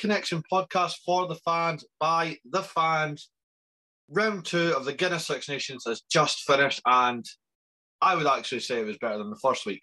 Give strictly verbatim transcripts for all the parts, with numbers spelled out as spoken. Connection podcast for the fans, by the fans. Round two of the Guinness Six Nations has just finished, and I would actually say it was better than the first week.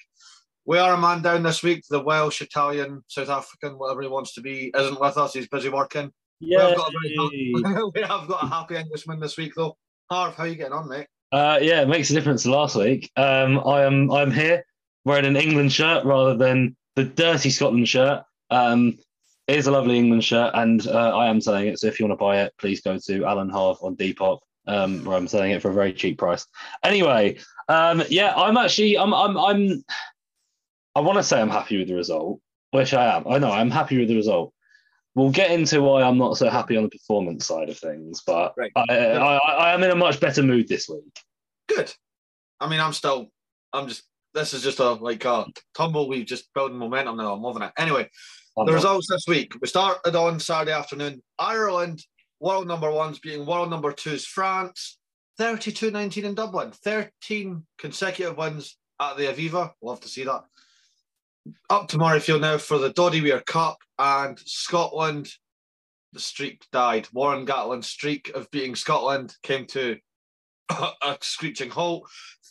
We are a man down this week. The Welsh, Italian, South African, whatever he wants to be, isn't with us. He's busy working. Yeah, we, we have got a happy Englishman this week, though. Harv, how are you getting on, mate? Uh, yeah, it makes a difference to last week. Um, I am, I'm here wearing an England shirt rather than the dirty Scotland shirt. Um, It is a lovely England shirt, and uh, I am selling it. So if you want to buy it, please go to Alan Harve on Depop, um, where I'm selling it for a very cheap price. Anyway, um, yeah, I'm actually, I'm, I'm, I'm, I want to say I'm happy with the result, which I am. I know I'm happy with the result. We'll get into why I'm not so happy on the performance side of things, but right. I, I, I am in a much better mood this week. Good. I mean, I'm still, I'm just. This is just a like a tumbleweed, just building momentum now. I'm loving it. Anyway. The results this week. We started on Saturday afternoon. Ireland, world number ones, beating world number twos France, thirty-two nineteen in Dublin. thirteen consecutive wins at the Aviva. Love to see that. Up to Murrayfield now for the Doddy Weir Cup, and Scotland, the streak died. Warren Gatland's streak of beating Scotland came to a screeching halt.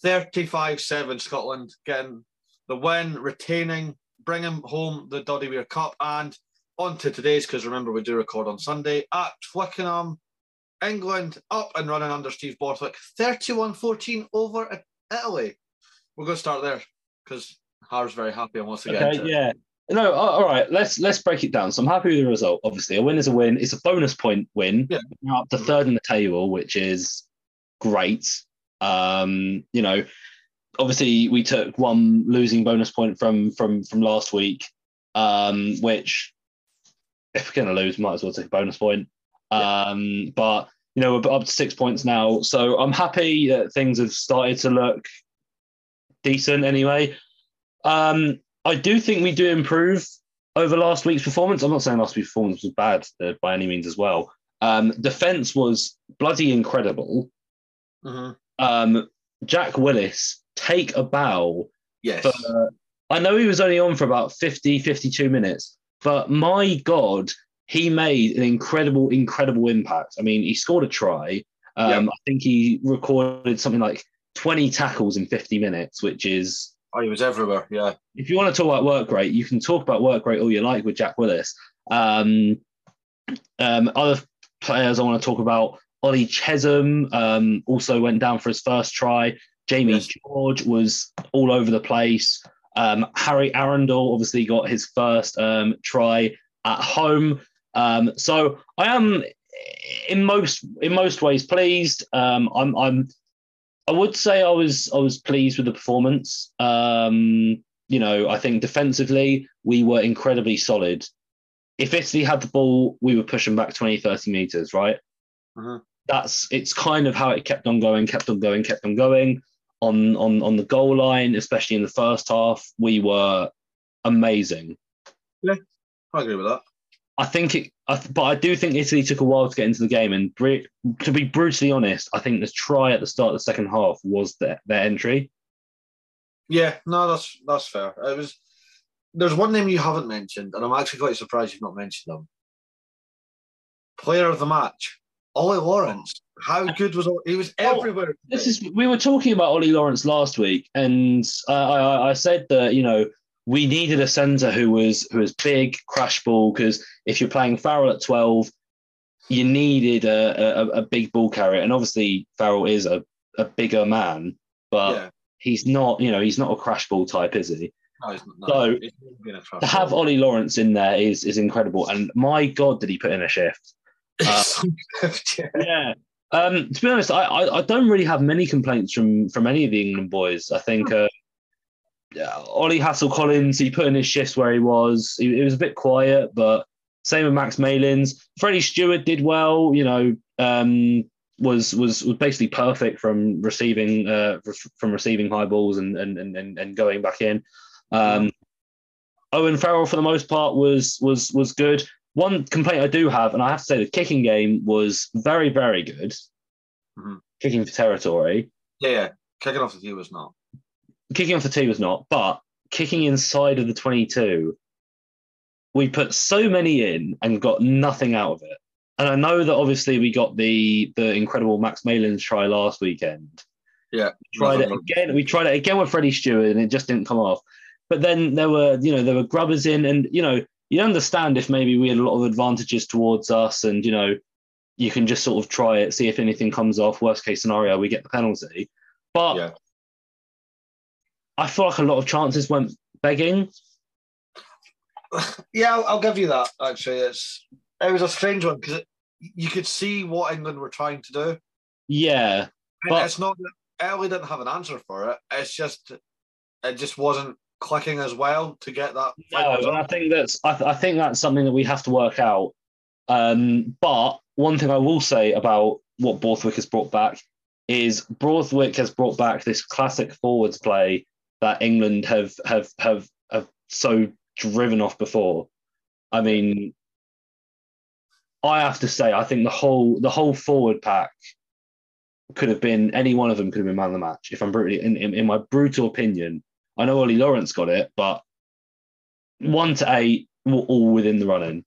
thirty-five seven Scotland getting the win, retaining, bringing home the Doddy Weir Cup. And on to today's, because remember we do record on Sunday, at Twickenham, England up and running under Steve Borthwick, thirty-one fourteen over Italy. We're going to start there because Har's very happy and wants to get okay, into yeah. it. No, all right, let's let's break it down. So I'm happy with the result, obviously. A win is a win. It's a bonus point win. Yeah. We're up to third in the table, which is great. Um, you know, Obviously, we took one losing bonus point from from from last week, um, which if we're going to lose, might as well take a bonus point. Um, yeah. But, you know, we're up to six points now. So I'm happy that things have started to look decent anyway. Um, I do think we do improve over last week's performance. I'm not saying last week's performance was bad uh, by any means as well. Um, defence was bloody incredible. Mm-hmm. Um, Jack Willis, take a bow. Yes. But, uh, I know he was only on for about fifty, fifty-two minutes, but my God, he made an incredible, incredible impact. I mean, he scored a try. Um, yep. I think he recorded something like twenty tackles in fifty minutes, which is... Oh, he was everywhere, yeah. If you want to talk about work rate, you can talk about work rate all you like with Jack Willis. Um, um, other players I want to talk about, Ollie Chessum um, also went down for his first try. Jamie yes. George was all over the place. Um, Harry Arundel obviously got his first um, try at home. Um, so I am in most in most ways pleased. Um, I'm I'm I would say I was I was pleased with the performance. Um, you know, I think defensively we were incredibly solid. If Italy had the ball, we were pushing back twenty, thirty meters, right? Mm-hmm. That's it's kind of how it kept on going, kept on going, kept on going. On, on on the goal line, especially in the first half, we were amazing. Yeah, I agree with that. I think it, I th- but I do think Italy took a while to get into the game. And br- to be brutally honest, I think the try at the start of the second half was their, their entry. Yeah, no, that's that's fair. It was. There's one name you haven't mentioned, and I'm actually quite surprised you've not mentioned them. Player of the match, Ollie Lawrence. How good was he? Was everywhere. Oh, this is we were talking about Ollie Lawrence last week, and uh, I, I said that you know we needed a centre who was who was big crash ball, because if you're playing Farrell at twelve, you needed a, a, a big ball carrier, and obviously Farrell is a, a bigger man, but yeah. he's not you know he's not a crash ball type, is he? No, he's not. So he's not a to have Ollie Lawrence in there is is incredible, and my God, did he put in a shift? Uh, yeah. yeah. Um, to be honest, I, I, I don't really have many complaints from, from any of the England boys. I think uh, Ollie Hassel-Collins, he put in his shifts where he was. It was a bit quiet, but Same with Max Malins. Freddie Stewart did well, you know, um, was was was basically perfect from receiving uh, from receiving high balls and and and and going back in. Um, Owen Farrell, for the most part, was was was good. One complaint I do have, and I have to say, the kicking game was very, very good. Mm-hmm. Kicking for territory. Yeah, yeah, kicking off the tee was not. Kicking off the tee was not, but kicking inside of the twenty-two, we put so many in and got nothing out of it. And I know that obviously we got the the incredible Max Malins try last weekend. Yeah, we tried it again. We tried it again with Freddie Stewart, and it just didn't come off. But then there were, you know, there were grubbers in, and you know, you understand if maybe we had a lot of advantages towards us, and you know, you can just sort of try it, see if anything comes off. Worst case scenario, we get the penalty. But yeah. I feel like a lot of chances went begging. Yeah, I'll, I'll give you that. Actually, it's it was a strange one because you could see what England were trying to do. Yeah, but and it's not that Ollie didn't have an answer for it. It's just it just wasn't clicking as well to get that. No, and I think that's I, th- I think that's something that we have to work out. Um, but one thing I will say about what Borthwick has brought back is Borthwick has brought back this classic forwards play that England have have have have so driven off before. I mean, I have to say, I think the whole the whole forward pack could have been, any one of them could have been man of the match. If I'm brutally, in, in, in my brutal opinion, I know Ollie Lawrence got it, but one to eight were all within the running.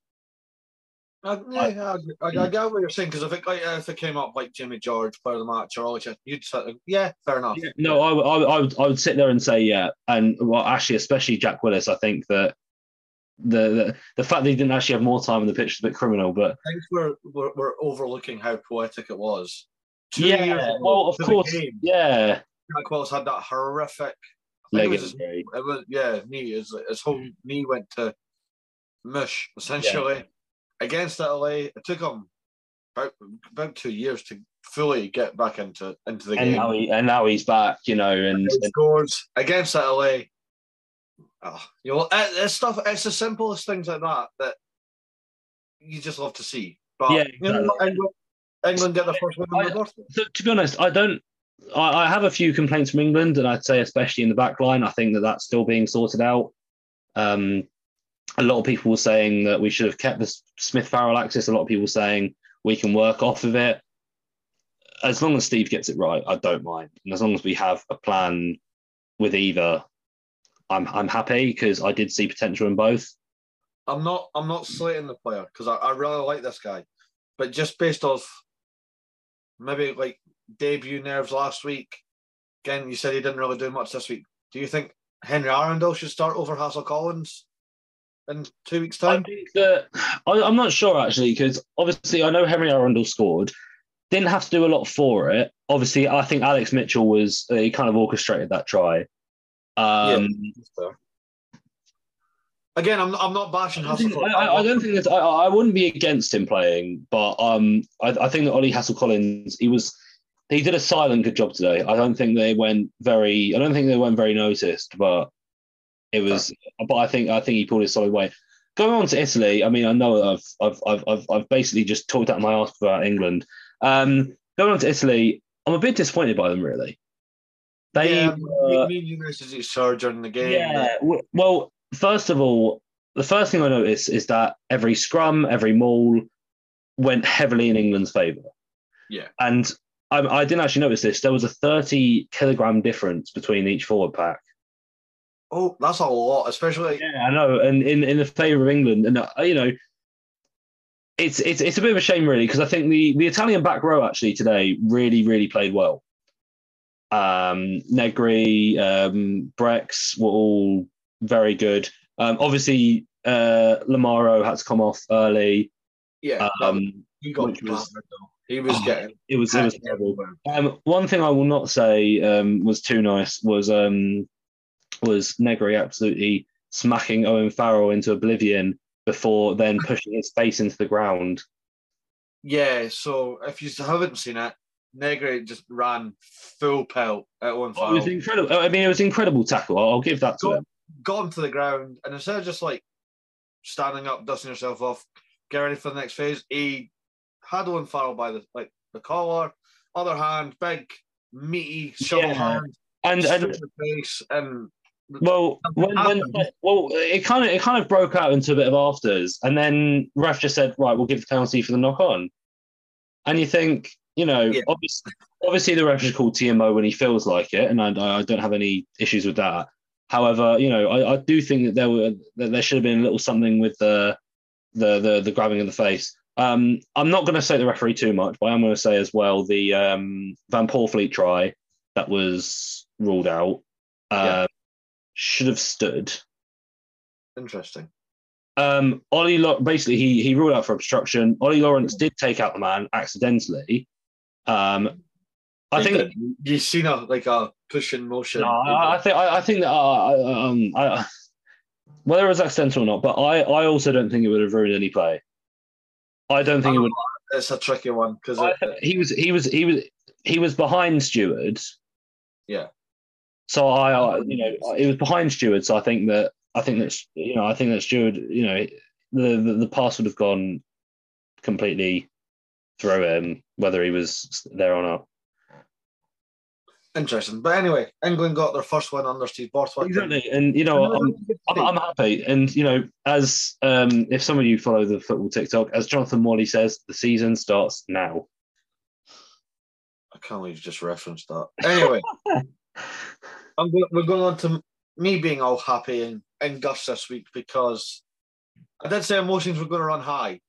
I, yeah, I, I, I get what you're saying, because if it like, if it came up like Jimmy George, player of the match, or Ollie Chessum, you'd sit there, yeah, fair enough. Yeah, no, I, I, I would I would sit there and say yeah, and well, actually, especially Jack Willis, I think that the the, the fact that he didn't actually have more time on the pitch is a bit criminal. But I think we're we're, we're overlooking how poetic it was. Two yeah, years ago, well, of course, game, yeah. Jack Willis had that horrific leg injury. It was yeah, knee. His, his whole knee went to mush essentially. Yeah. Against Italy, it took him about, about two years to fully get back into into the and game. Now he, and now he's back, you know. And, and scores against Italy. Oh, you know, it's stuff. It's the simplest things like that that you just love to see. But yeah, exactly. You know, England, England get the first win. I, so to be honest, I don't. I, I have a few complaints from England, and I'd say especially in the back line, I think that that's still being sorted out. Um. A lot of people were saying that we should have kept the Smith-Farrell axis. A lot of people saying we can work off of it. As long as Steve gets it right, I don't mind. And as long as we have a plan with either, I'm I'm happy because I did see potential in both. I'm not I'm not slating the player because I, I really like this guy. But just based off maybe like debut nerves last week, again, you said he didn't really do much this week. Do you think Henry Arundel should start over Hassel-Collins in two weeks' time? I think that, I, I'm not sure, actually, because obviously I know Henry Arundel scored. Didn't have to do a lot for it. Obviously, I think Alex Mitchell was, he kind of orchestrated that try. Um, yeah. Again, I'm, I'm not bashing Hassel-Collins. I, I, I don't think that, I, I wouldn't be against him playing, but um, I, I think that Ollie Hassel-Collins, he was, he did a silent good job today. I don't think they went very, I don't think they went very noticed, but it was, but I think I think he pulled his solid weight. Going on to Italy, I mean, I know I've I've I've I've basically just talked out my ass about England. Um, going on to Italy, I'm a bit disappointed by them, really. They, yeah, uh, you messaged each other during the game. Yeah. But... Well, first of all, the first thing I noticed is that every scrum, every maul went heavily in England's favour. Yeah. And I, I didn't actually notice this. There was a thirty kilogram difference between each forward pack. Oh, that's a lot, especially. Yeah, I know, and in, in the favour of England, and uh, you know, it's it's it's a bit of a shame, really, because I think the, the Italian back row actually today really really played well. Um, Negri, um, Brex were all very good. Um, obviously, uh, Lomaro had to come off early. Yeah, um, he got was, he was oh, getting it was it was terrible. Um, one thing I will not say um, was too nice was. Um, was Negri absolutely smacking Owen Farrell into oblivion before then pushing his face into the ground. Yeah, so if you haven't seen it, Negri just ran full pelt at Owen Farrell. It was incredible. I mean, it was an incredible tackle. I'll, I'll give that to got, him. Got him to the ground, and instead of just, like, standing up, dusting yourself off, get ready for the next phase. He had Owen Farrell by the like the collar, other hand, big, meaty, shovel yeah. hand, and and face, and well, when, when, well, it kind of it kind of broke out into a bit of afters, and then ref just said, right, we'll give the penalty for the knock on, and you think, you know, yeah. obviously, obviously the ref should call T M O when he feels like it, and I, I don't have any issues with that. However, you know, I, I do think that there were that there should have been a little something with the the the, the grabbing of the face. Um, I'm not going to say the referee too much, but I'm going to say as well the um, Van Paul Fleet try that was ruled out uh, yeah. should have stood. Interesting. Um, Ollie Lo- basically he he ruled out for obstruction. Ollie Lawrence did take out the man accidentally. Um, I you think that, you see that like a pushing motion. No, I, I think I, I think that uh, um, I, whether it was accidental or not, but I, I also don't think it would have ruined any play. I don't think it would. It's a tricky one because he was he was he was he was behind Stewart. Yeah. So I, you know, it was behind Stewart. So I think that I think that you know I think that Stewart, you know, the the, the pass would have gone completely through him, whether he was there or not. Interesting, but anyway, England got their first win under Steve Borthwick. Exactly, and you know, I'm, I'm, I'm happy. And you know, as um, if some of you follow the football TikTok, as Jonathan Mawley says, the season starts now. I can't believe you just referenced that. Anyway, I'm go- we're going on to me being all happy and, and gush this week because I did say emotions were going to run high.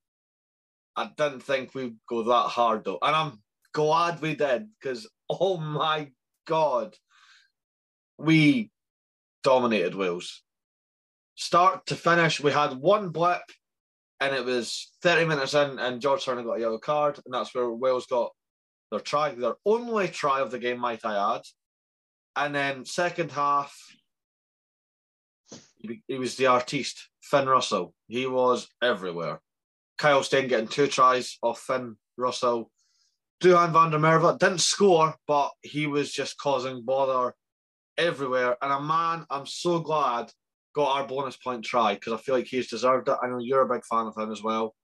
I didn't think we'd go that hard though, and I'm glad we did because oh my God, we dominated Wales. Start to finish, we had one blip and it was thirty minutes in and George Turner got a yellow card and that's where Wales got their try, their only try of the game, might I add. And then second half, he was the artiste, Finn Russell. He was everywhere. Kyle Steyn getting two tries off Finn Russell. Duhan van der Merwe didn't score, but he was just causing bother everywhere. And a man, I'm so glad, got our bonus point try because I feel like he's deserved it. I know you're a big fan of him as well.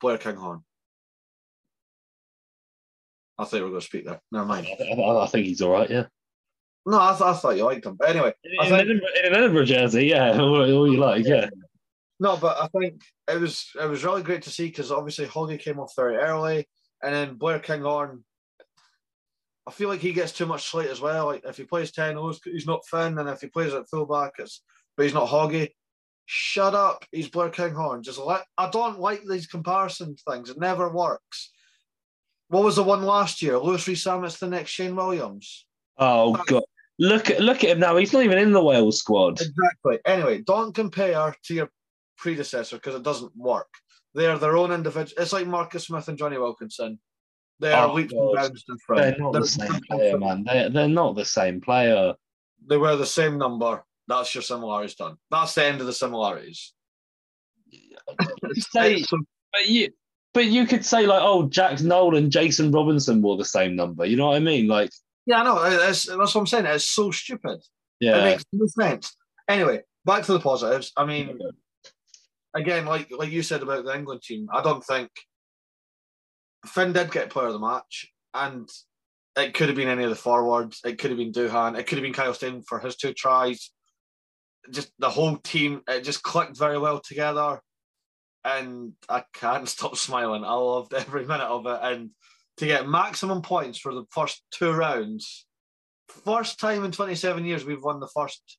Blair Kinghorn. I thought we were going to speak there. Never mind. I, I, I think he's all right, yeah. No, I, th- I thought you liked him. But anyway. In, I think, in, in an Edinburgh jersey, yeah, all, all you like, yeah. No, but I think it was, it was really great to see because obviously Hoggy came off very early. And then Blair Kinghorn, I feel like he gets too much slate as well. Like if he plays ten, he's not Finn, and if he plays at fullback, it's but he's not Hoggy. Shut up! He's Blair Kinghorn. Just let. I don't like these comparison things. It never works. What was the one last year? Lewis Rees-Sammett's the next Shane Williams. Oh God! Look at look at him now. He's not even in the Wales squad. Exactly. Anyway, don't compare to your predecessor because it doesn't work. They are their own individual. It's like Marcus Smith and Johnny Wilkinson. They are oh, leaps and bounds different. They're not they're the same player, man. They're, they're not the same player. They wear the same number. That's your similarities done. That's the end of the similarities. Say, but, you, but you could say, like, oh, Jack Noel and Jason Robinson wore the same number. You know what I mean? Like, yeah, I know. That's what I'm saying. It's so stupid. Yeah. It makes no sense. Anyway, back to the positives. I mean... Yeah. Again, like like you said about the England team, I don't think Finn did get player of the match, and it could have been any of the forwards. It could have been Duhan. It could have been Kyle Steyn for his two tries. Just the whole team, it just clicked very well together, and I can't stop smiling. I loved every minute of it, and to get maximum points for the first two rounds, first time in twenty-seven years we've won the first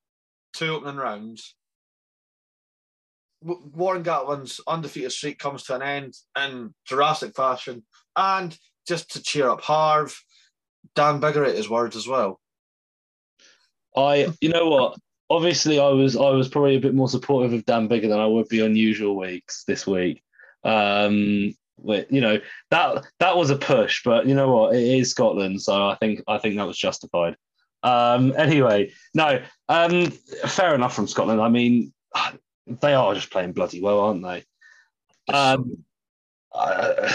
two opening rounds. Warren Gatland's undefeated streak comes to an end in Jurassic fashion, and just to cheer up Harv, Dan Biggar at his words as well. I, you know what? Obviously, I was I was probably a bit more supportive of Dan Biggar than I would be on usual weeks this week. Um, but, you know that that was a push, but you know what? It is Scotland, so I think I think that was justified. Um, anyway, no, um, fair enough from Scotland. I mean. They are just playing bloody well, aren't they? Um, uh,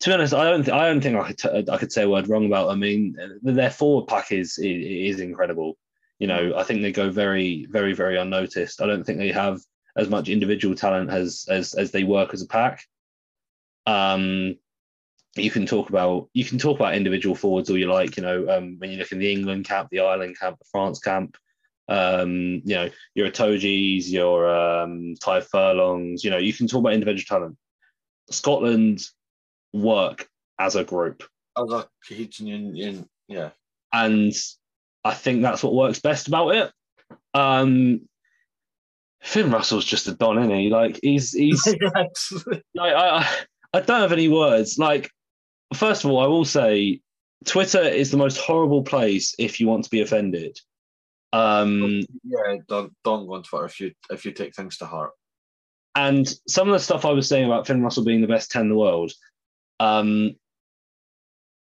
to be honest, I don't. Th- I don't think I could. T- I could say a word wrong about. I mean, their forward pack is is incredible. You know, I think they go very, very, very unnoticed. I don't think they have as much individual talent as as as they work as a pack. Um, you can talk about you can talk about individual forwards all you like. You know, um, when you look in the England camp, the Ireland camp, the France camp, um, you know, your Atogis, your um, Ty Furlongs. You know, you can talk about individual talent. Scotland work as a group. As a in yeah, and I think that's what works best about it. Um, Finn Russell's just a don, isn't he? Like he's he's. like, I I don't have any words. Like, first of all, I will say, Twitter is the most horrible place if you want to be offended. Um, yeah, don't don't go on Twitter if you if you take things to heart. And some of the stuff I was saying about Finn Russell being the best ten in the world, um,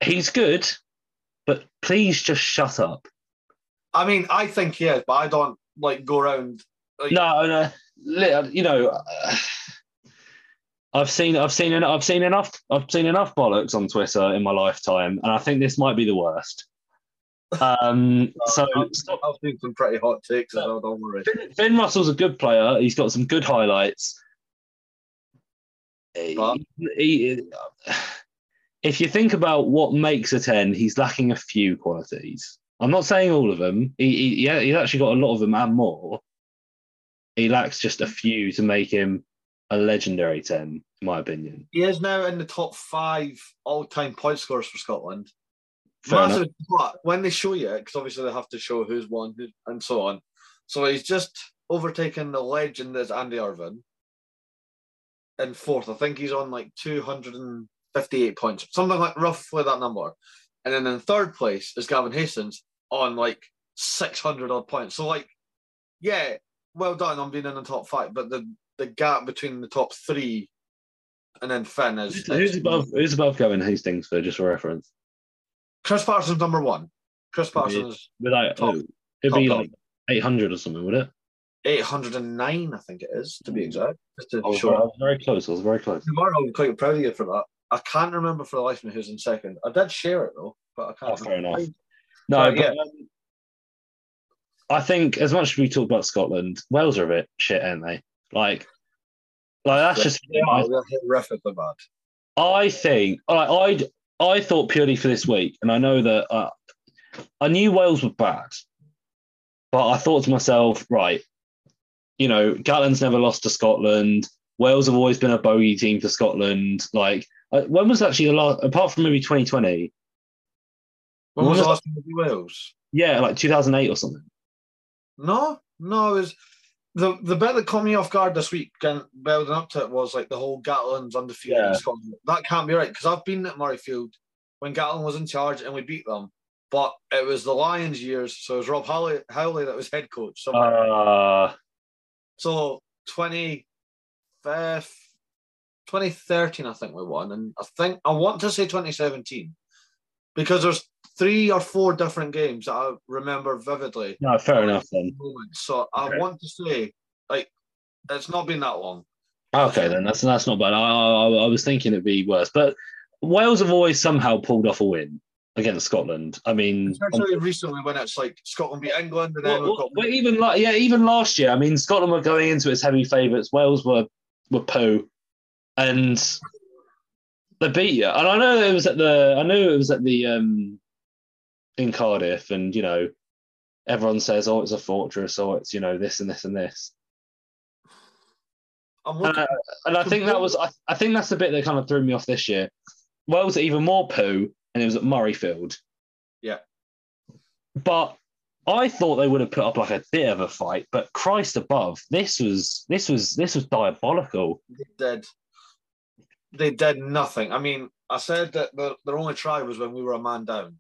he's good, but please just shut up. I mean, I think he is, but I don't like go around. Like... No, no, you know, uh, I've seen, I've seen, I've seen enough, I've seen enough bollocks on Twitter in my lifetime, and I think this might be the worst. Um, so I've seen some pretty hot takes. As well, don't worry. Finn, Finn Russell's a good player. He's got some good highlights. But... He, he, if you think about what makes a ten, he's lacking a few qualities. I'm not saying all of them. He, he, yeah, he's actually got a lot of them and more. He lacks just a few to make him a legendary ten, in my opinion. He is now in the top five all-time point scorers for Scotland. Massive, but when they show you, because obviously they have to show who's won and so on. So he's just overtaken the legend that's Andy Irvine in fourth. I think he's on like two hundred fifty-eight points, something like roughly that number. And then in third place is Gavin Hastings on like six hundred odd points. So, like, yeah, well done on being in the top five, but the, the gap between the top three and then Finn is... Who's above, who's above Gavin Hastings, though, just for reference? Chris Parsons, number one. Chris Parsons... Without, top, it'd be top like eight hundred or something, would it? eight hundred nine, I think it is, to be exact. Just to I, was very, I was very close, I was very close. Lomaro, I'm quite proud of you for that. I can't remember for the life of me who's in second. I did share it, though, but I can't oh, fair enough. No, but, yeah. Um, I think as much as we talk about Scotland, Wales are a bit shit, aren't they? Like, like that's yeah, just... Yeah, I, horrifically bad. I think... I I I thought purely for this week, and I know that... Uh, I knew Wales were bad, but I thought to myself, right, you know, Gatland's never lost to Scotland. Wales have always been a bogey team for Scotland. Like... When was actually the last, apart from maybe twenty twenty? When, when was, was the last time we Wales? Yeah, like two thousand eight or something. No, no, it was the, the bit that caught me off guard this week and building up to it was like the whole Gatland's undefeated yeah. in Scotland. That can't be right because I've been at Murrayfield when Gatland was in charge and we beat them, but it was the Lions years, so it was Rob Howley, Howley that was head coach. Uh... So twenty-fifth. twenty thirteen, I think we won, and I think I want to say twenty seventeen because there's three or four different games that I remember vividly. No, fair enough then. So okay. I want to say, like, it's not been that long. Okay, then that's that's not bad. I, I I was thinking it'd be worse, but Wales have always somehow pulled off a win against Scotland. I mean, especially I'm, recently when it's like Scotland beat England, and then well, got well, even like yeah, even last year. I mean, Scotland were going into its heavy favourites. Wales were were poo. And they beat you. And I know it was at the, I knew it was at the, um, in Cardiff. And, you know, everyone says, oh, it's a fortress, or it's, you know, this and this and this. And I, and I think that was, I, I think that's the bit that kind of threw me off this year. Well, it was even more poo, and it was at Murrayfield. Yeah. But I thought they would have put up like a bit of a fight, but Christ above, this was, this was, this was diabolical. They did. They did nothing. I mean, I said that the, their only try was when we were a man down.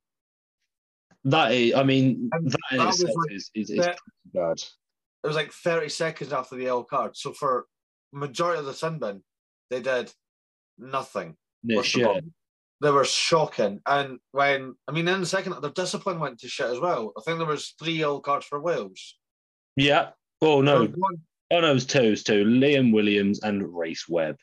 That is, I mean, and that, that is, like is, is, is pretty bad. It was like thirty seconds after the yellow card. So for majority of the sin bin, they did nothing. No shit. They were shocking. And when, I mean, in the second, their discipline went to shit as well. I think there was three yellow cards for Wales. Yeah. Oh, no. One, oh, no, it was two. It was two. Liam Williams and Race Webb.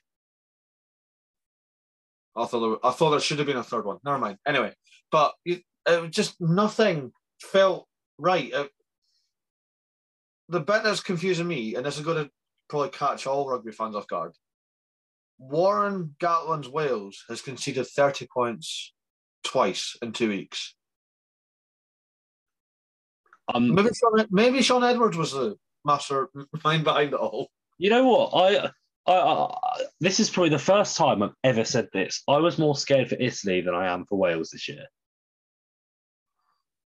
I thought, there, I thought there should have been a third one. Never mind. Anyway, but it, it just nothing felt right. It, the bit that's confusing me, and this is going to probably catch all rugby fans off guard. Warren Gatland's Wales has conceded thirty points twice in two weeks. Um, maybe, Sean, maybe Sean Edwards was the mastermind behind it all. You know what? I, I, I this is probably the first time I've ever said this. I was more scared for Italy than I am for Wales this year.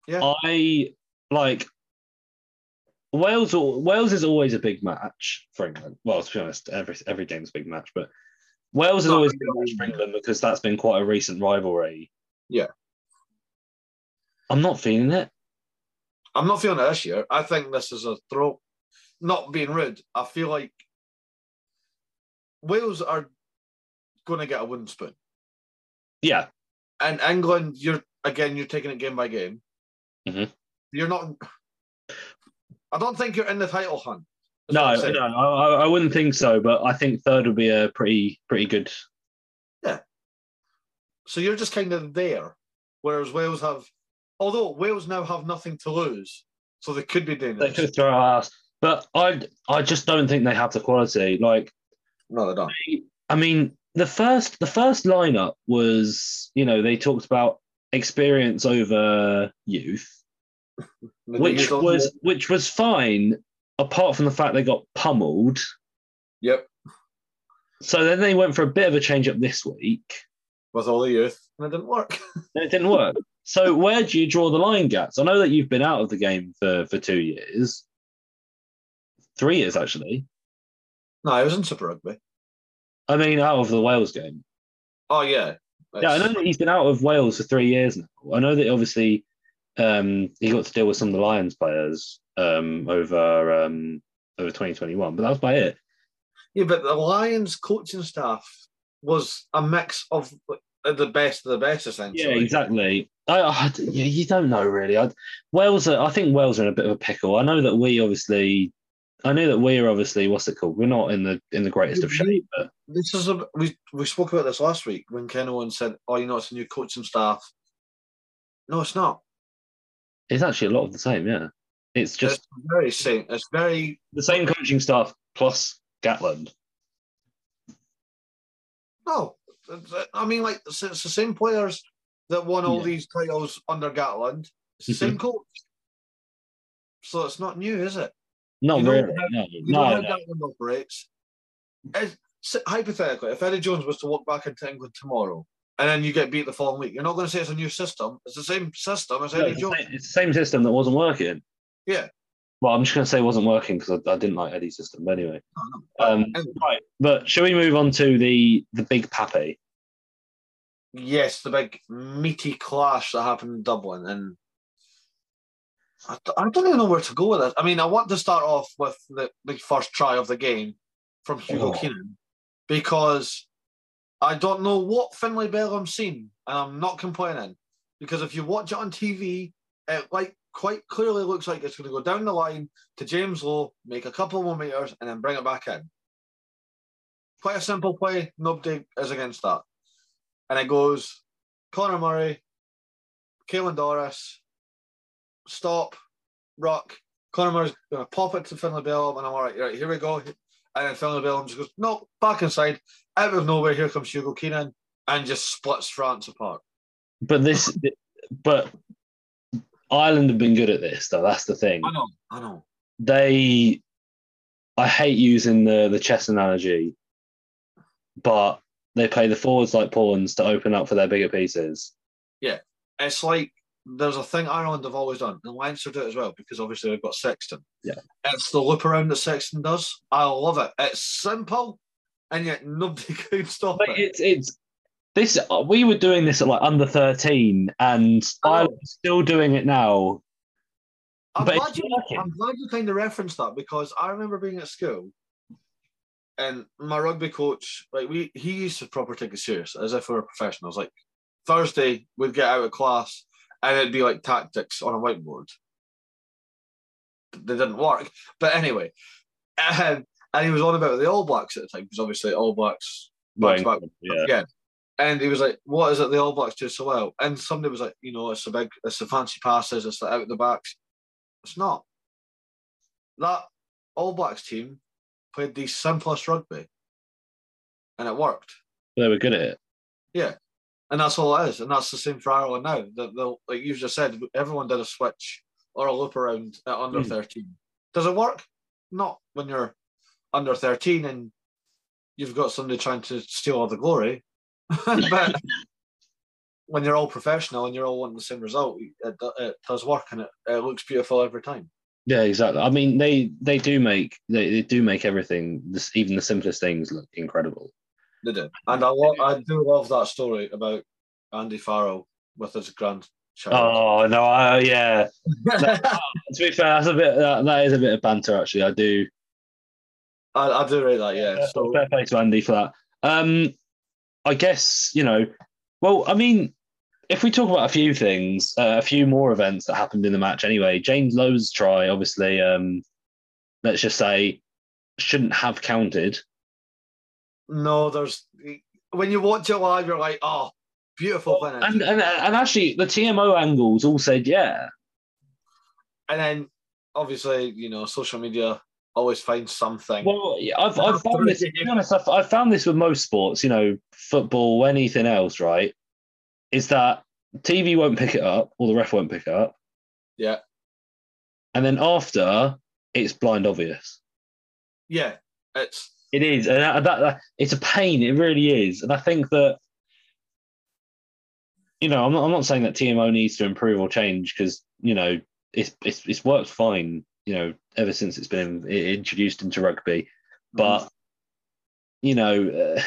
Yeah, I like Wales. Wales is always a big match for England. Well, to be honest, every every game's a big match, but Wales is always a big match for England because that's been quite a recent rivalry. Yeah, I'm not feeling it. I'm not feeling it this year. I think this is a throw. Not being rude, I feel like Wales are going to get a wooden spoon. Yeah, and England, you're again, you're taking it game by game. Mm-hmm. You're not. I don't think you're in the title hunt. No, no, I, I wouldn't think so. But I think third would be a pretty, pretty good. Yeah. So you're just kind of there, whereas Wales have, although Wales now have nothing to lose, so they could be dangerous. They could throw our ass, but I, I just don't think they have the quality. Like, no, they don't. I mean, the first, the first lineup was, you know, they talked about experience over youth. Which was which was fine, apart from the fact they got pummeled. Yep. So then they went for a bit of a change up this week with all the youth, and it didn't work. And it didn't work. So where do you draw the line, Gats? I know that you've been out of the game for, for two years, three years actually. No, I was in Super Rugby. I mean, out of the Wales game. Oh yeah. That's... Yeah, I know that he's been out of Wales for three years now. I know that obviously. Um, he got to deal with some of the Lions players um, over um, over twenty twenty-one, but that was by it. Yeah, but the Lions coaching staff was a mix of the best of the best, essentially. Yeah, exactly. I, I, you don't know, really. I, Wales, are, I think Wales are in a bit of a pickle. I know that we obviously, I know that we are obviously, what's it called? We're not in the in the greatest we, of shape. But... This is a, we we spoke about this last week when Ken Owen said, "Oh, you know, it's a new coaching staff." No, it's not. It's actually a lot of the same, yeah. It's just it's very same. It's very the same coaching staff plus Gatland. No, I mean, like it's, it's the same players that won all yeah. these titles under Gatland. It's the mm-hmm. same coach, so it's not new, is it? Not you know really. How, no, you no, know how no. Gatland operates. It's, hypothetically, if Eddie Jones was to walk back into England tomorrow. And then you get beat the following week. You're not going to say it's a new system. It's the same system as Eddie no, Jones. It's the same system that wasn't working. Yeah. Well, I'm just going to say it wasn't working because I, I didn't like Eddie's system. But anyway. No, no. Um, anyway. Right. But shall we move on to the, the big pappy? Yes, the big meaty clash that happened in Dublin. And I, I don't even know where to go with this. I mean, I want to start off with the, the first try of the game from Hugo oh. Keenan because... I don't know what Finlay Bealham's seen, and I'm not complaining because if you watch it on T V, it like quite clearly looks like it's going to go down the line to James Lowe, make a couple more metres, and then bring it back in. Quite a simple play. Nobody is against that. And it goes Conor Murray, Caelan Doris, stop, ruck. Conor Murray's going to pop it to Finlay Bealham, and I'm all right, right, here we go. And then Finlay Bealham just goes, no, back inside. Out of nowhere, here comes Hugo Keenan and just splits France apart. But this, but Ireland have been good at this, though. That's the thing. I know, I know. They, I hate using the, the chess analogy, but they play the forwards like pawns to open up for their bigger pieces. Yeah. It's like there's a thing Ireland have always done, and Leinster do it as well, because obviously they've got Sexton. Yeah. It's the loop around that Sexton does. I love it. It's simple. And yet nobody could stop but it. It's it's this. We were doing this at like under thirteen, and oh. Ireland's still doing it now. I'm glad, you, I'm glad you kind of referenced that because I remember being at school, and my rugby coach, like we, he used to proper take it serious as if we were professionals. Like Thursday, we'd get out of class, and it'd be like tactics on a whiteboard. They didn't work, but anyway. Um, And he was on about the All Blacks at the time, because obviously All Blacks back back yeah. again. And he was like, what is it the All Blacks do so well? And somebody was like, you know, it's a big, it's the fancy passes, it's the out the backs. It's not. That All Blacks team played the simplest rugby, and it worked. They were good at it. Yeah, and that's all it is, and that's the same for Ireland now. That they'll, like you've just said, everyone did a switch or a loop around at under mm. thirteen. Does it work? Not when you're under thirteen and you've got somebody trying to steal all the glory, but when you're all professional and you're all wanting the same result, it, it does work, and it, it looks beautiful every time. Yeah, exactly. I mean, they they do make they, they do make everything, this, even the simplest things, look incredible. They do, and I lo- I do love that story about Andy Farrell with his grandchild. Oh no! I, yeah. that, to be fair, that's a bit that, that is a bit of banter. Actually, I do. I, I do rate that. Yeah. Fair, so, fair play to Andy for that. Um, I guess you know. Well, I mean, if we talk about a few things, uh, a few more events that happened in the match anyway, James Lowe's try, obviously, um, let's just say, shouldn't have counted. No, there's... When you watch it live, you're like, oh, beautiful finish. And, and, and actually, the T M O angles all said, yeah. And then, obviously, you know, social media always finds something. Well, I've, I've found this, to be honest, I've, I've found this with most sports, you know, football, anything else, right? Is that T V won't pick it up, or the ref won't pick it up. Yeah. And then after, it's blind obvious. Yeah, it's... It is. And that, that, that, it's a pain, it really is. And I think that, you know, I'm not, I'm not saying that T M O needs to improve or change, because, you know, it's, it's it's worked fine, you know, ever since it's been introduced into rugby. But, mm. you know... Uh,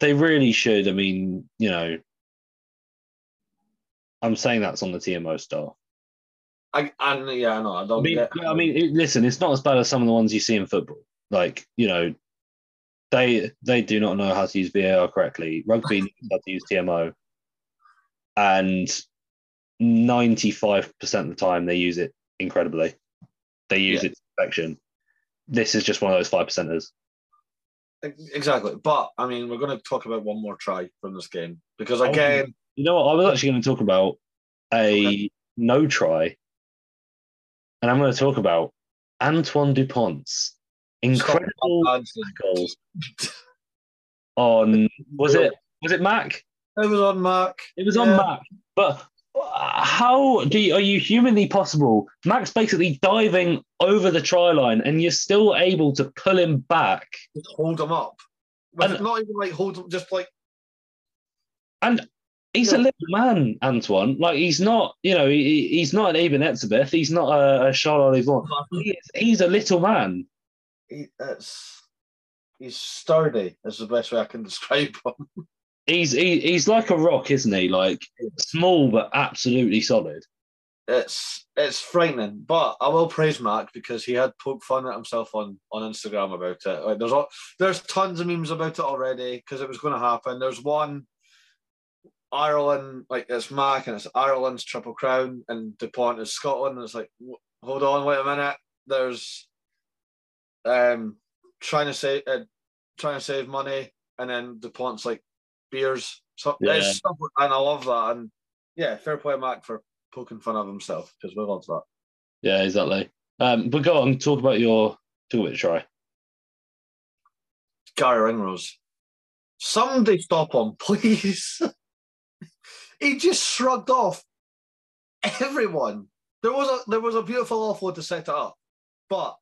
They really should. I mean, you know, I'm saying that's on the T M O star. I, I yeah, I know. I don't. I mean, get... I mean it, listen, it's not as bad as some of the ones you see in football. Like, you know, they they do not know how to use V A R correctly. Rugby knows how to use T M O, and ninety-five percent of the time they use it incredibly. They use yeah. it to perfection. This is just one of those five percenters. Exactly, but I mean, we're going to talk about one more try from this game because, again, oh, you know what? I was actually going to talk about a okay. no try, and I'm going to talk about Antoine Dupont's incredible tackle on was it was it Mac? It was on Mac. It was yeah. on Mac. But how do you, are you humanly possible? Mac's basically diving over the try line, and you're still able to pull him back, just hold him up, and, not even like hold him, just like. And he's yeah. a little man, Antoine. Like he's not, you know, he, he's not an Eben Etzebeth. He's not a, a Charlotte Yvonne. He is, he's a little man. He, that's, he's sturdy. Is the best way I can describe him. He's he, he's like a rock, isn't he? Like small but absolutely solid. It's it's frightening, but I will praise Mac because he had poked fun at himself on, on Instagram about it. Like there's all, there's tons of memes about it already because it was going to happen. There's one Ireland, like it's Mac and it's Ireland's Triple Crown and DuPont is Scotland. And it's like hold on, wait a minute. There's um trying to save uh, trying to save money, and then DuPont's like. Beers, so, yeah. stuff, and I love that. And yeah, fair play, Mac, for poking fun of himself because we love that. Yeah, exactly. Um, but go on, talk about your do it try. Gary Ringrose, somebody stop him, please. He just shrugged off everyone. There was a there was a beautiful offload to set it up, but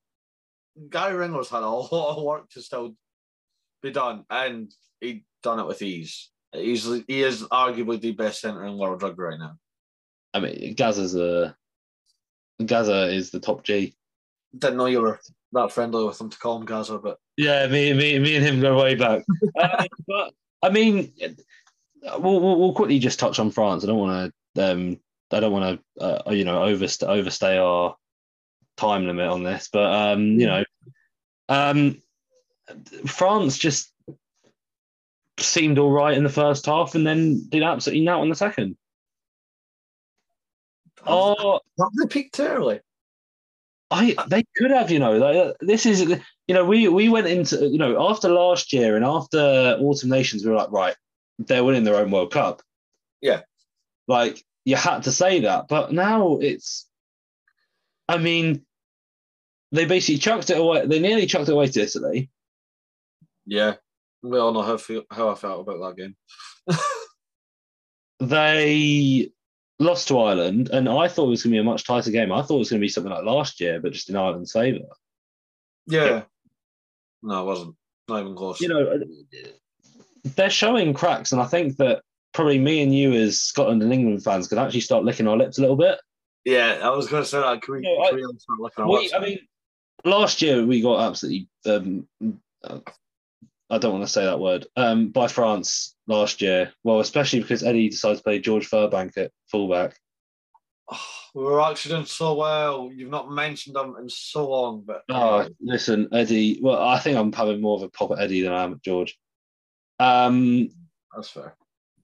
Gary Ringrose had a lot of work to still be done, and he. Done it with ease. He's he is arguably the best centre in world rugby right now. I mean, Gaza's a Gaza is the top G. Didn't know you were that friendly with him to call him Gaza, but yeah, me me me and him go way back. uh, but I mean, we'll, we'll we'll quickly just touch on France. I don't want to um I don't want to uh, you know overstay overstay our time limit on this, but um you know um France just. Seemed all right in the first half, and then did absolutely nout in the second. Oh, they peaked early. I they could have, you know. Like, this is, you know, we we went into, you know, after last year and after Autumn Nations, we were like, right, they're winning their own World Cup. Yeah, like you had to say that, but now it's. I mean, they basically chucked it away. They nearly chucked it away to Italy. Yeah, we all know how, feel, how I felt about that game. They lost to Ireland, and I thought it was going to be a much tighter game. I thought it was going to be something like last year, but just in Ireland's favour. Yeah. yeah. No, it wasn't. Not even close. You know, they're showing cracks, and I think that probably me and you as Scotland and England fans could actually start licking our lips a little bit. Yeah, I was going to say that. Can we, you know, can I, we start licking our we, lips? I mean, last year we got absolutely... Um, I don't want to say that word, um, by France last year. Well, especially because Eddie decided to play George Furbank at fullback. Oh, we were actually doing so well. You've not mentioned them in so long. But oh, listen, Eddie. Well, I think I'm having more of a pop at Eddie than I am at George. Um, That's fair.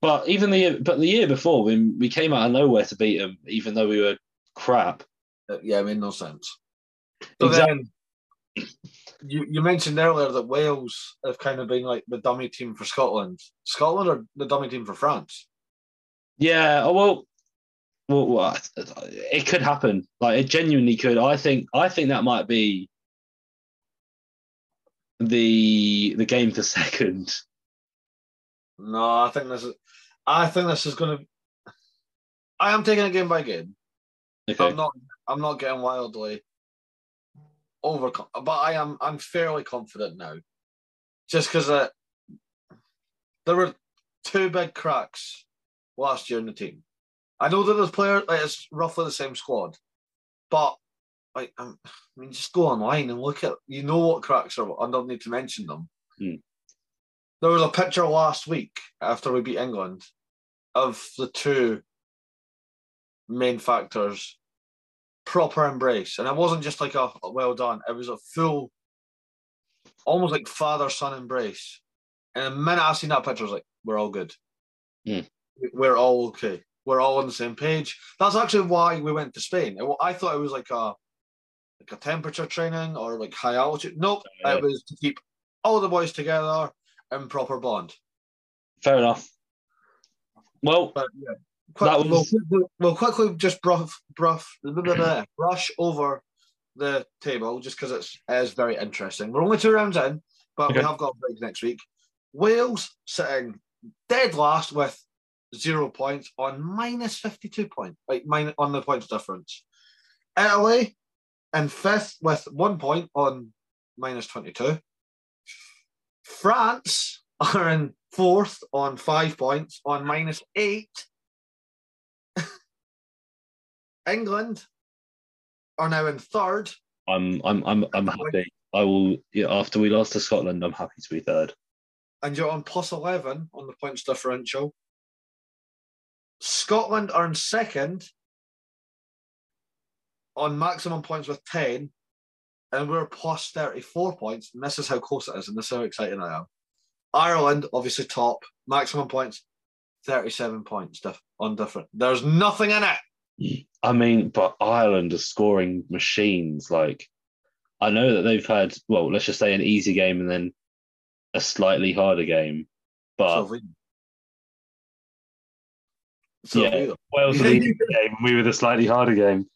But even the year, but the year before, when we came out of nowhere to beat them, even though we were crap. Yeah, it made no sense. But exactly. Then, You, you mentioned earlier that Wales have kind of been like the dummy team for Scotland. Scotland are the dummy team for France. Yeah, well, well, well it could happen. Like, it genuinely could. I think I think that might be the the game for second. No, I think this is. I think this is going to. I am taking it game by game. Okay. I'm not. I'm not getting wildly over, but I am I'm fairly confident now, just because uh, there were two big cracks last year in the team. I know that there's players, like, it's roughly the same squad, but like um, I mean, just go online and look at, you know what cracks are. I don't need to mention them. Mm. There was a picture last week after we beat England of the two main factors. Proper embrace, and it wasn't just like a well done, it was a full, almost like father son embrace. And the minute I seen that picture, I was like, we're all good, mm. we're all okay, we're all on the same page. That's actually why we went to Spain. I thought it was like a like a temperature training or like high altitude. Nope, yeah. It was to keep all the boys together in proper bond. Fair enough. Well, but, yeah. Quick, was... we'll, we'll quickly just brush, brush, brush over the table just because it's it is very interesting. We're only two rounds in, but okay. We have got a break next week. Wales sitting dead last with zero points on minus fifty-two points, like minus, on the points difference. Italy in fifth with one point on minus twenty-two. France are in fourth on five points on minus eight. England are now in third. I'm, I'm, I'm, I'm happy. I will. Yeah, after we lost to Scotland, I'm happy to be third. And you're on plus eleven on the points differential. Scotland are in second on maximum points with ten, and we're plus thirty-four points. And this is how close it is, and this is how exciting I am. Ireland, obviously top, maximum points, thirty-seven points diff- on different. There's nothing in it. I mean, but Ireland are scoring machines. Like, I know that they've had, well, let's just say an easy game and then a slightly harder game. But so so yeah, Wales were the easy game, we were the slightly harder game.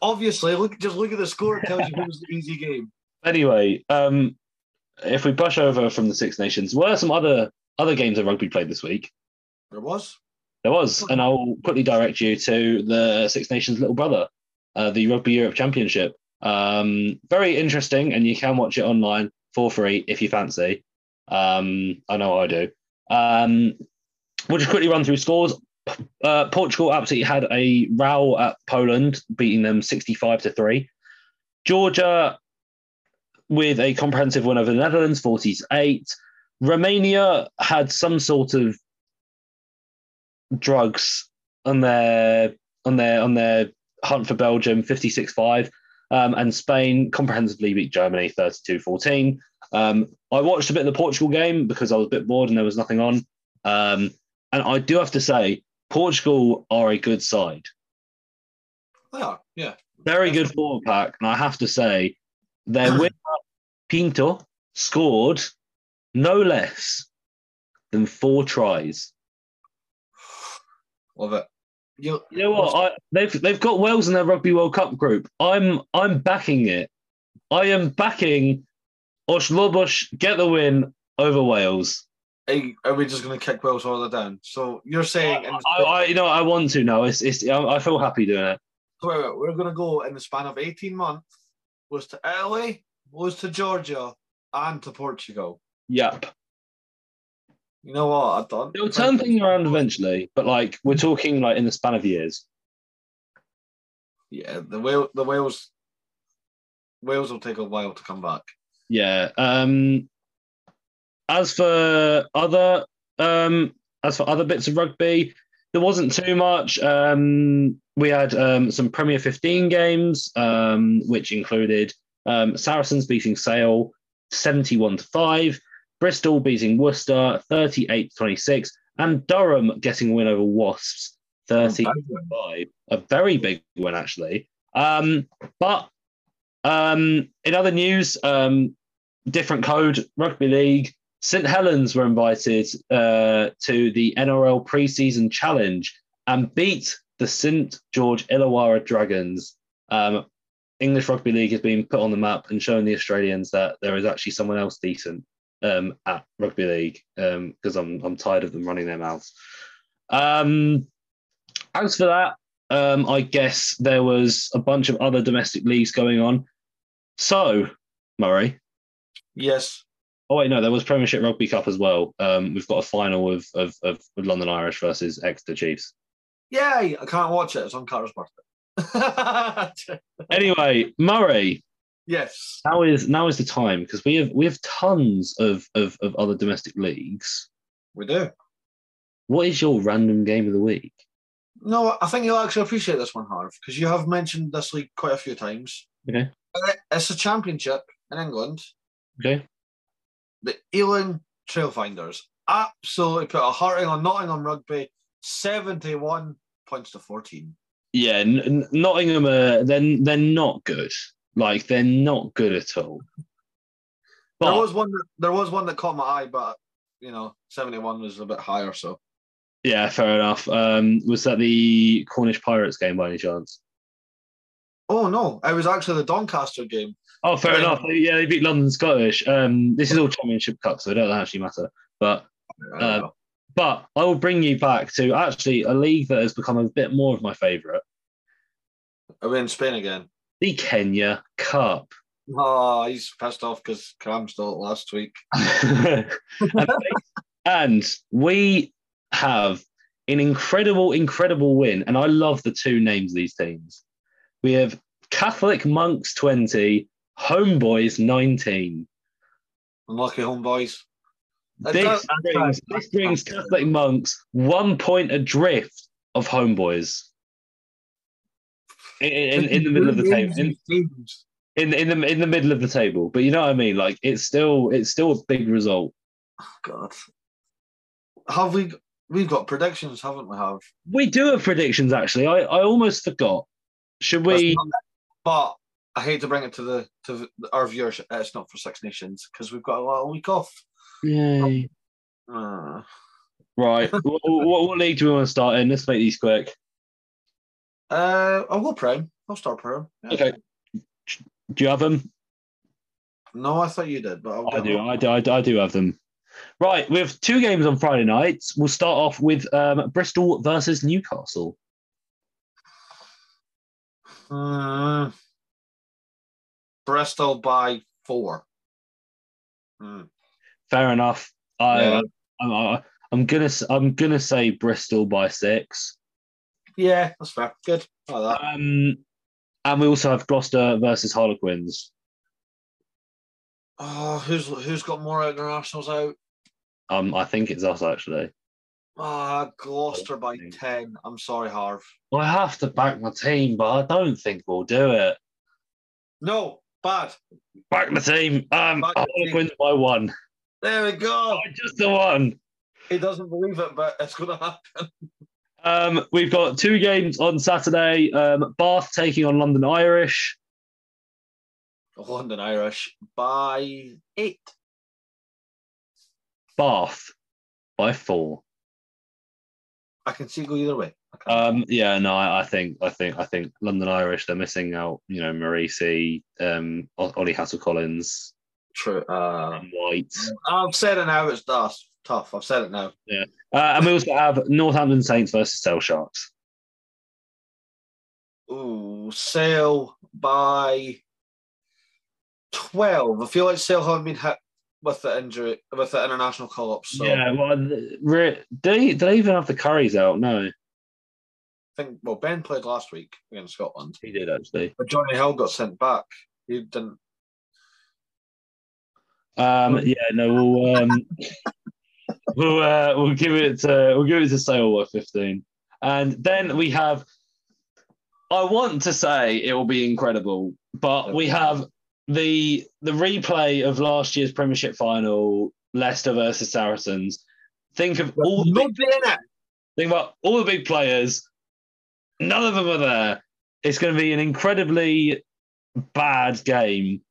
Obviously, look, just look at the score. It tells you who was the easy game. Anyway, um, if we brush over from the Six Nations, what are some other other games that rugby played this week? There was. There was, and I'll quickly direct you to the Six Nations little brother, uh, the Rugby Europe Championship. Um, very interesting, and you can watch it online for free if you fancy. Um, I know I do. Um, we'll just quickly run through scores. Uh, Portugal absolutely had a row at Poland, beating them sixty-five to three. Georgia with a comprehensive win over the Netherlands, forty to eight. Romania had some sort of drugs on their on their on their hunt for Belgium, fifty-six five, um, and Spain comprehensively beat Germany thirty-two fourteen. Um, I watched a bit of the Portugal game because I was a bit bored and there was nothing on. Um, and I do have to say, Portugal are a good side. They are, yeah, very good forward pack. And I have to say, their winner Pinto scored no less than four tries. Love it. You're, you know what? I, they've they've got Wales in their Rugby World Cup group. I'm I'm backing it. I am backing Osh Lobos get the win over Wales. Are, are we just going to kick Wales all the down? So you're saying? I, I, I you know I want to now. It's it's I feel happy doing it. Wait, wait, we're going to go in the span of eighteen months. Was to Italy, was to Georgia, and to Portugal. Yep. You know what? I don't. They'll turn things around eventually, but like we're talking like in the span of years. Yeah, the Wales, the Wales, Wales will take a while to come back. Yeah. Um. As for other, um, as for other bits of rugby, there wasn't too much. Um, we had um, some Premier fifteen games, um, which included um, Saracens beating Sale seventy-one to five, Bristol beating Worcester thirty-eight to twenty-six, and Durham getting a win over Wasps thirty to five. A very big win, actually. Um, but um, in other news, um, different code, Rugby League, St Helens were invited uh, to the N R L preseason challenge and beat the St George Illawarra Dragons. Um, English Rugby League has been put on the map and shown the Australians that there is actually someone else decent um, at Rugby League, because um, I'm I'm tired of them running their mouths. Um, as for that, um, I guess there was a bunch of other domestic leagues going on. So, Murray. Yes. Oh, wait, no, there was Premiership Rugby Cup as well. Um, we've got a final of, of, of London Irish versus Exeter Chiefs. Yay! I can't watch it. It's on Cara's birthday. Anyway, Murray. Yes. Now is now is the time, because we have we have tons of, of, of other domestic leagues. We do. What is your random game of the week? No, I think you'll actually appreciate this one, Harv, because you have mentioned this league quite a few times. Okay. It's a championship in England. Okay. The Ealing Trailfinders absolutely put a hurting on Nottingham Rugby, seventy-one points to fourteen. Yeah, N- Nottingham, uh, they're, they're not good. Like, they're not good at all. But there was one that, there was one that caught my eye, but, you know, seventy-one was a bit higher, so. Yeah, fair enough. Um, was that the Cornish Pirates game by any chance? Oh, no. It was actually the Doncaster game. Oh, fair enough. Yeah, they beat London Scottish. Um, this is all Championship Cup, so it doesn't actually matter. But uh, but I will bring you back to actually a league that has become a bit more of my favourite. Are we in Spain again? The Kenya Cup. Oh, he's pissed off because Cram stole it last week. and, and we have an incredible, incredible win. And I love the two names of these teams. We have Catholic Monks twenty... Homeboys nineteen. Unlucky Homeboys. This brings, this brings Catholic Monks one point adrift of Homeboys in, in, in the middle of the table. In, in, in the in the middle of the table, but you know what I mean. Like it's still it's still a big result. Oh, God, have we we've got predictions, haven't we? Have we do have predictions actually? I, I almost forgot. Should we? But. I hate to bring it to the to our viewers. It's not for Six Nations because we've got a little week off. Yay! Uh. Right. what, what, what league do we want to start in? Let's make these quick. Uh, I'll go Prem. I'll start Prem. Yeah. Okay. Do you have them? No, I thought you did, but I'll I do. I do. I do. I do have them. Right. We have two games on Friday nights. We'll start off with um, Bristol versus Newcastle. Uh... Bristol by four. Mm. Fair enough. I, yeah. I, I, I'm gonna, I'm gonna say Bristol by six. Yeah, that's fair. Good. Like that. Um, and we also have Gloucester versus Harlequins. Oh, who's who's got more internationals out? Um, I think it's us actually. Ah, oh, Gloucester by ten. I'm sorry, Harv. Well, I have to back my team, but I don't think we'll do it. No. Bad. Back the team. Um, Harlequins by one. There we go. Oh, just the one. He doesn't believe it, but it's going to happen. Um, we've got two games on Saturday. Um, Bath taking on London Irish. London Irish by eight. Bath by four. I can see go either way. Um, yeah, no, I, I think, I think, I think London Irish, they're missing out. You know, Marisi, um, Ollie Hassel-Collins, true, uh, White. I've said it now. It's tough. I've said it now. Yeah, uh, and we also have Northampton Saints versus Sale Sharks. Ooh, Sale by twelve. I feel like Sale haven't been hit with the injury, with the international call-up. So. Yeah, well, do they, do they even have the Curries out? No. I think, well, Ben played last week against Scotland. He did, actually. But Johnny Hill got sent back. He didn't. Um, yeah, no, we'll um, we'll uh, we'll give it to, we'll give it to Sale by fifteen, and then we have. I want to say it will be incredible, but we have the the replay of last year's Premiership final, Leicester versus Saracens. Think of all the big, think about all the big players. None of them are there. It's going to be an incredibly bad game.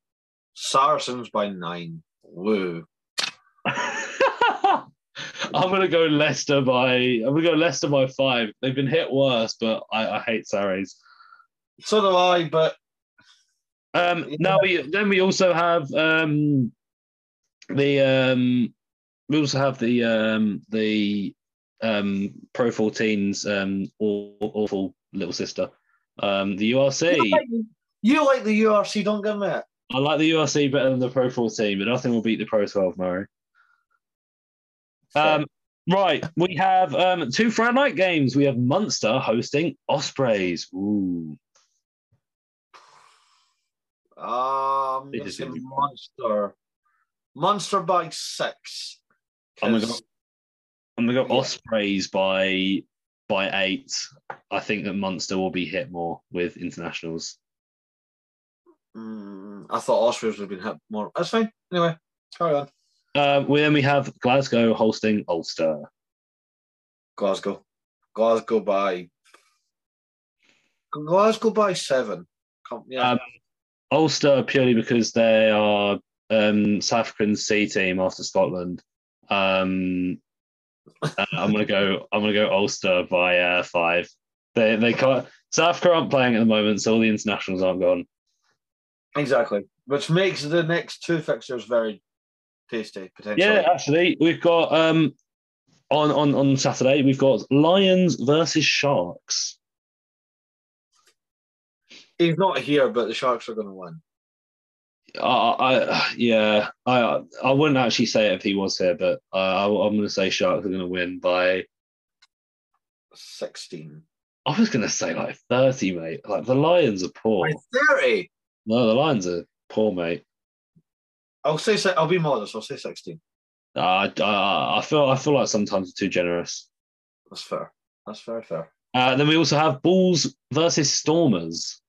Saracens by nine. Woo. I'm going to go Leicester by. I'm going to go Leicester by five. They've been hit worse, but I, I hate Sarries. So do I. But um, yeah. now we then we also have um, the um, we also have the um, the um, Pro fourteens um, awful little sister, um, the U R C. You like, you like the U R C? Don't give me it. I like the U R C better than the Pro fourteen, but nothing will beat the Pro twelve, Murray. Um, right, we have um, two Friday night games. We have Munster hosting Ospreys. Ooh. Um, this is Munster. Munster by six. I'm gonna go, I'm gonna go yeah. Ospreys by by eight. I think that Munster will be hit more with internationals. Mm, I thought Ospreys would have been hit more. That's fine. Anyway, carry on. Uh, we, then we have Glasgow hosting Ulster. Glasgow. Glasgow by... Glasgow by seven. Yeah. Um, Ulster purely because they are um, South African's C team after Scotland. Um, I'm going to go I'm going to go Ulster by uh, five. They they can't, South Africa aren't playing at the moment, so all the internationals aren't gone. Exactly. Which makes the next two fixtures very... Tuesday, potentially. Yeah, actually, we've got um, on, on, on Saturday, we've got Lions versus Sharks. He's not here, but the Sharks are going to win. Uh, I Yeah, I I wouldn't actually say it if he was here, but uh, I'm going to say Sharks are going to win by... sixteen. I was going to say like thirty, mate. Like the Lions are poor. Like thirty? No, the Lions are poor, mate. I'll say I'll be modest. I'll say sixteen. Uh, uh, I feel I feel like sometimes we're too generous. That's fair. That's very fair. Uh, then we also have Bulls versus Stormers,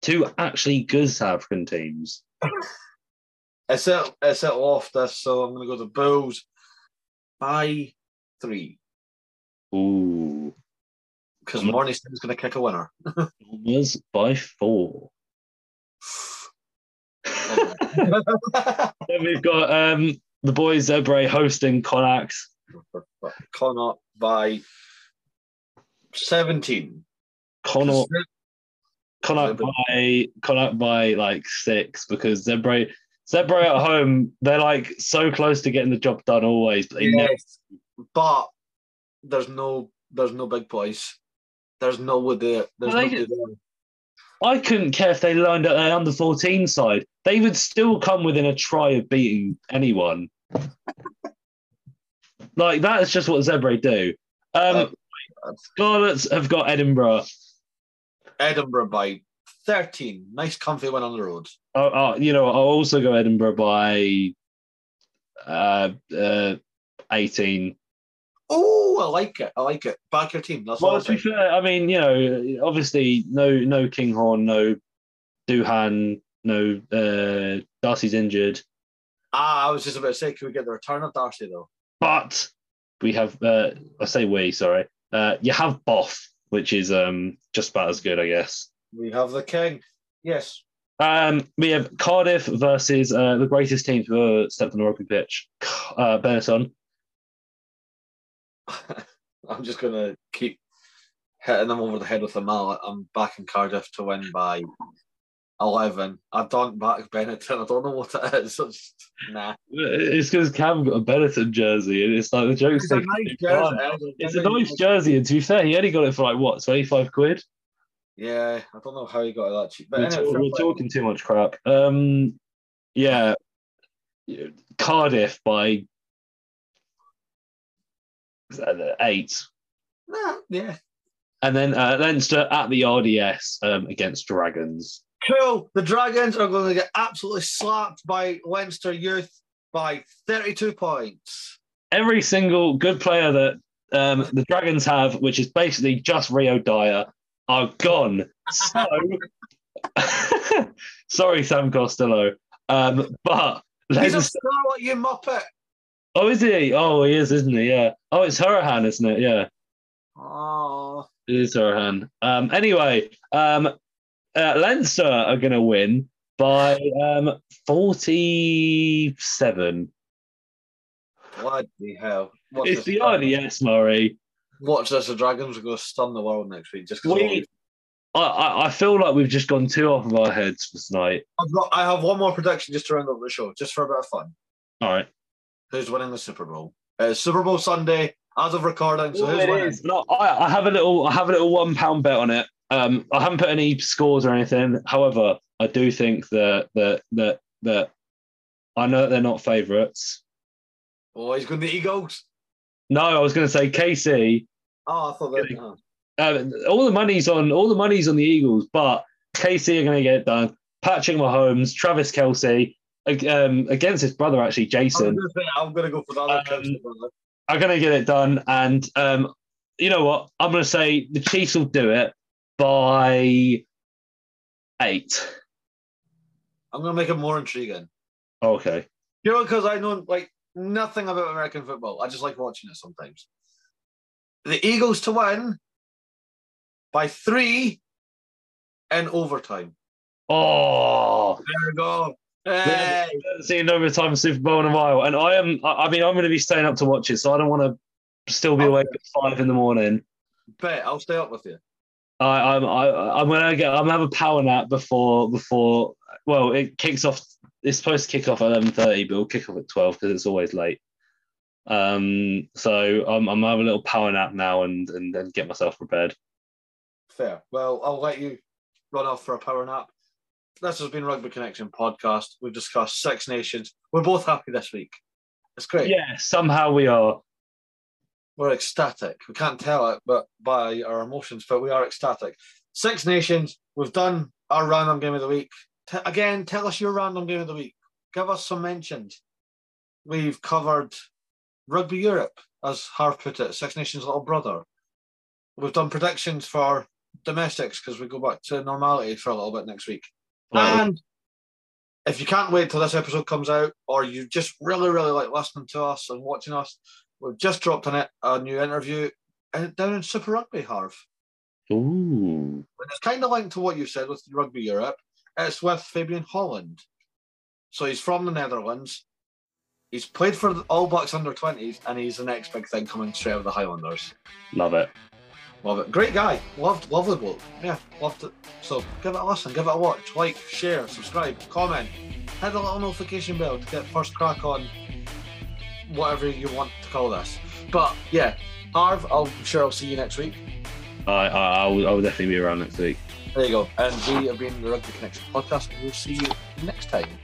two actually good South African teams. it's it. It's it off this, so I'm going to go to Bulls by three. Ooh, because Morningside is going to kick a winner. Stormers by four. Then we've got um, the boys Zebre hosting Connacht. Connacht by seventeen. Connacht, Connacht by Connacht by like six, because Zebre Zebre at home, they're like so close to getting the job done always. But, they yes, never... but there's no there's no big boys. There's no wood there. There's well, no wood there. I couldn't care if they lined up their under fourteen side. They would still come within a try of beating anyone. Like, that is just what Zebre do. Um, um, Scarlets have got Edinburgh. Edinburgh by thirteen. Nice, comfy win on the road. Oh, oh, you know, I'll also go Edinburgh by uh, uh, eighteen. Oh, I like it. I like it. Back your team. That's well, to be fair, I mean, you know, obviously, no, no Kinghorn, no Doohan, no uh, Darcy's injured. Ah, I was just about to say, can we get the return of Darcy though? But we have, uh, I say we, sorry. Uh, you have Boff, which is um, just about as good, I guess. We have the king. Yes. Um, we have Cardiff versus uh, the greatest team to ever step on the rugby pitch, uh, Benetton. I'm just going to keep hitting them over the head with a mallet. I'm back in Cardiff to win by eleven. I don't back Benetton. I don't know what it is. It's, nah. It's because Cam got a Benetton jersey, and it's like the joke's taking it fun. It's a nice jersey, and to be fair, he only got it for like what, twenty-five quid? Yeah, I don't know how he got it that cheap. But we're, anyway, talk, we're like, talking too much crap. Um, yeah, Cardiff by eight. Nah, yeah. And then uh, Leinster at the R D S um, against Dragons. Cool. The Dragons are going to get absolutely slapped by Leinster Youth by thirty-two points. Every single good player that um, the Dragons have, which is basically just Rio Dyer, are gone. So, sorry, Sam Costello. Um, but Leinster... He's a Scarlet, you muppet. Oh, is he? Oh, he is, isn't he? Yeah. Oh, it's Hurahan, isn't it? Yeah. Oh. It is Hurahan. Um, anyway, um, uh, Leinster are going to win by um, forty-seven. Bloody hell. Watch it's the R D S, Murray. Watch this. The Dragons are going to stun the world next week. Just we, I, I feel like we've just gone two off of our heads for tonight. I've got, I have one more prediction just to round up the show, just for a bit of fun. All right. Who's winning the Super Bowl? Uh, Super Bowl Sunday, as of recording. So well, who's winning? No, I, I have a little, I have a little one pound bet on it. Um, I haven't put any scores or anything. However, I do think that that that that I know that they're not favourites. Oh, he's going to the Eagles. No, I was going to say K C. Oh, I thought that. Oh. Um, all the money's on all the money's on the Eagles, but K C are going to get it done. Patrick Mahomes, Travis Kelce. Um, against his brother, actually, Jason. I'm going to go for the other um, brother. I'm going to get it done. And um, you know what? I'm going to say the Chiefs will do it by eight. I'm going to make it more intriguing. Okay. You know, because I know like nothing about American football. I just like watching it sometimes. The Eagles to win by three in overtime. Oh. There we go. Hey. We haven't seen overtime Super Bowl in a while, and I am—I mean, I'm going to be staying up to watch it, so I don't want to still be awake at five in the morning. Bet I'll stay up with you. I, I'm I, I'm going to get. I'm going to have a power nap before before. Well, it kicks off. It's supposed to kick off at eleven thirty, but it'll kick off at twelve because it's always late. Um, so I'm I'm going to have a little power nap now and and then get myself prepared. Fair. Well, I'll let you run off for a power nap. This has been Rugby Connection Podcast. We've discussed Six Nations. We're both happy this week. It's great. Yeah, somehow we are. We're ecstatic. We can't tell it but by our emotions, but we are ecstatic. Six Nations, we've done our random game of the week. T- again, tell us your random game of the week. Give us some mentions. We've covered Rugby Europe, as Harv put it, Six Nations' little brother. We've done predictions for domestics because we go back to normality for a little bit next week. And if you can't wait till this episode comes out, or you just really, really like listening to us and watching us, we've just dropped on it a new interview down in Super Rugby, Harv. Ooh. And it's kind of linked to what you said with Rugby Europe. It's with Fabian Holland. So he's from the Netherlands. He's played for the All Blacks under twenties, and he's the next big thing coming straight out of the Highlanders. Love it. Love it. Great guy. Loved, lovely bloke. Yeah, loved it. So give it a listen, give it a watch. Like, share, subscribe, comment. Hit the little notification bell to get first crack on whatever you want to call this. But yeah, Harv, I'm sure I'll see you next week. I, I, I, will, I will definitely be around next week. There you go. And we have been the Rugby Connection Podcast. We'll see you next time.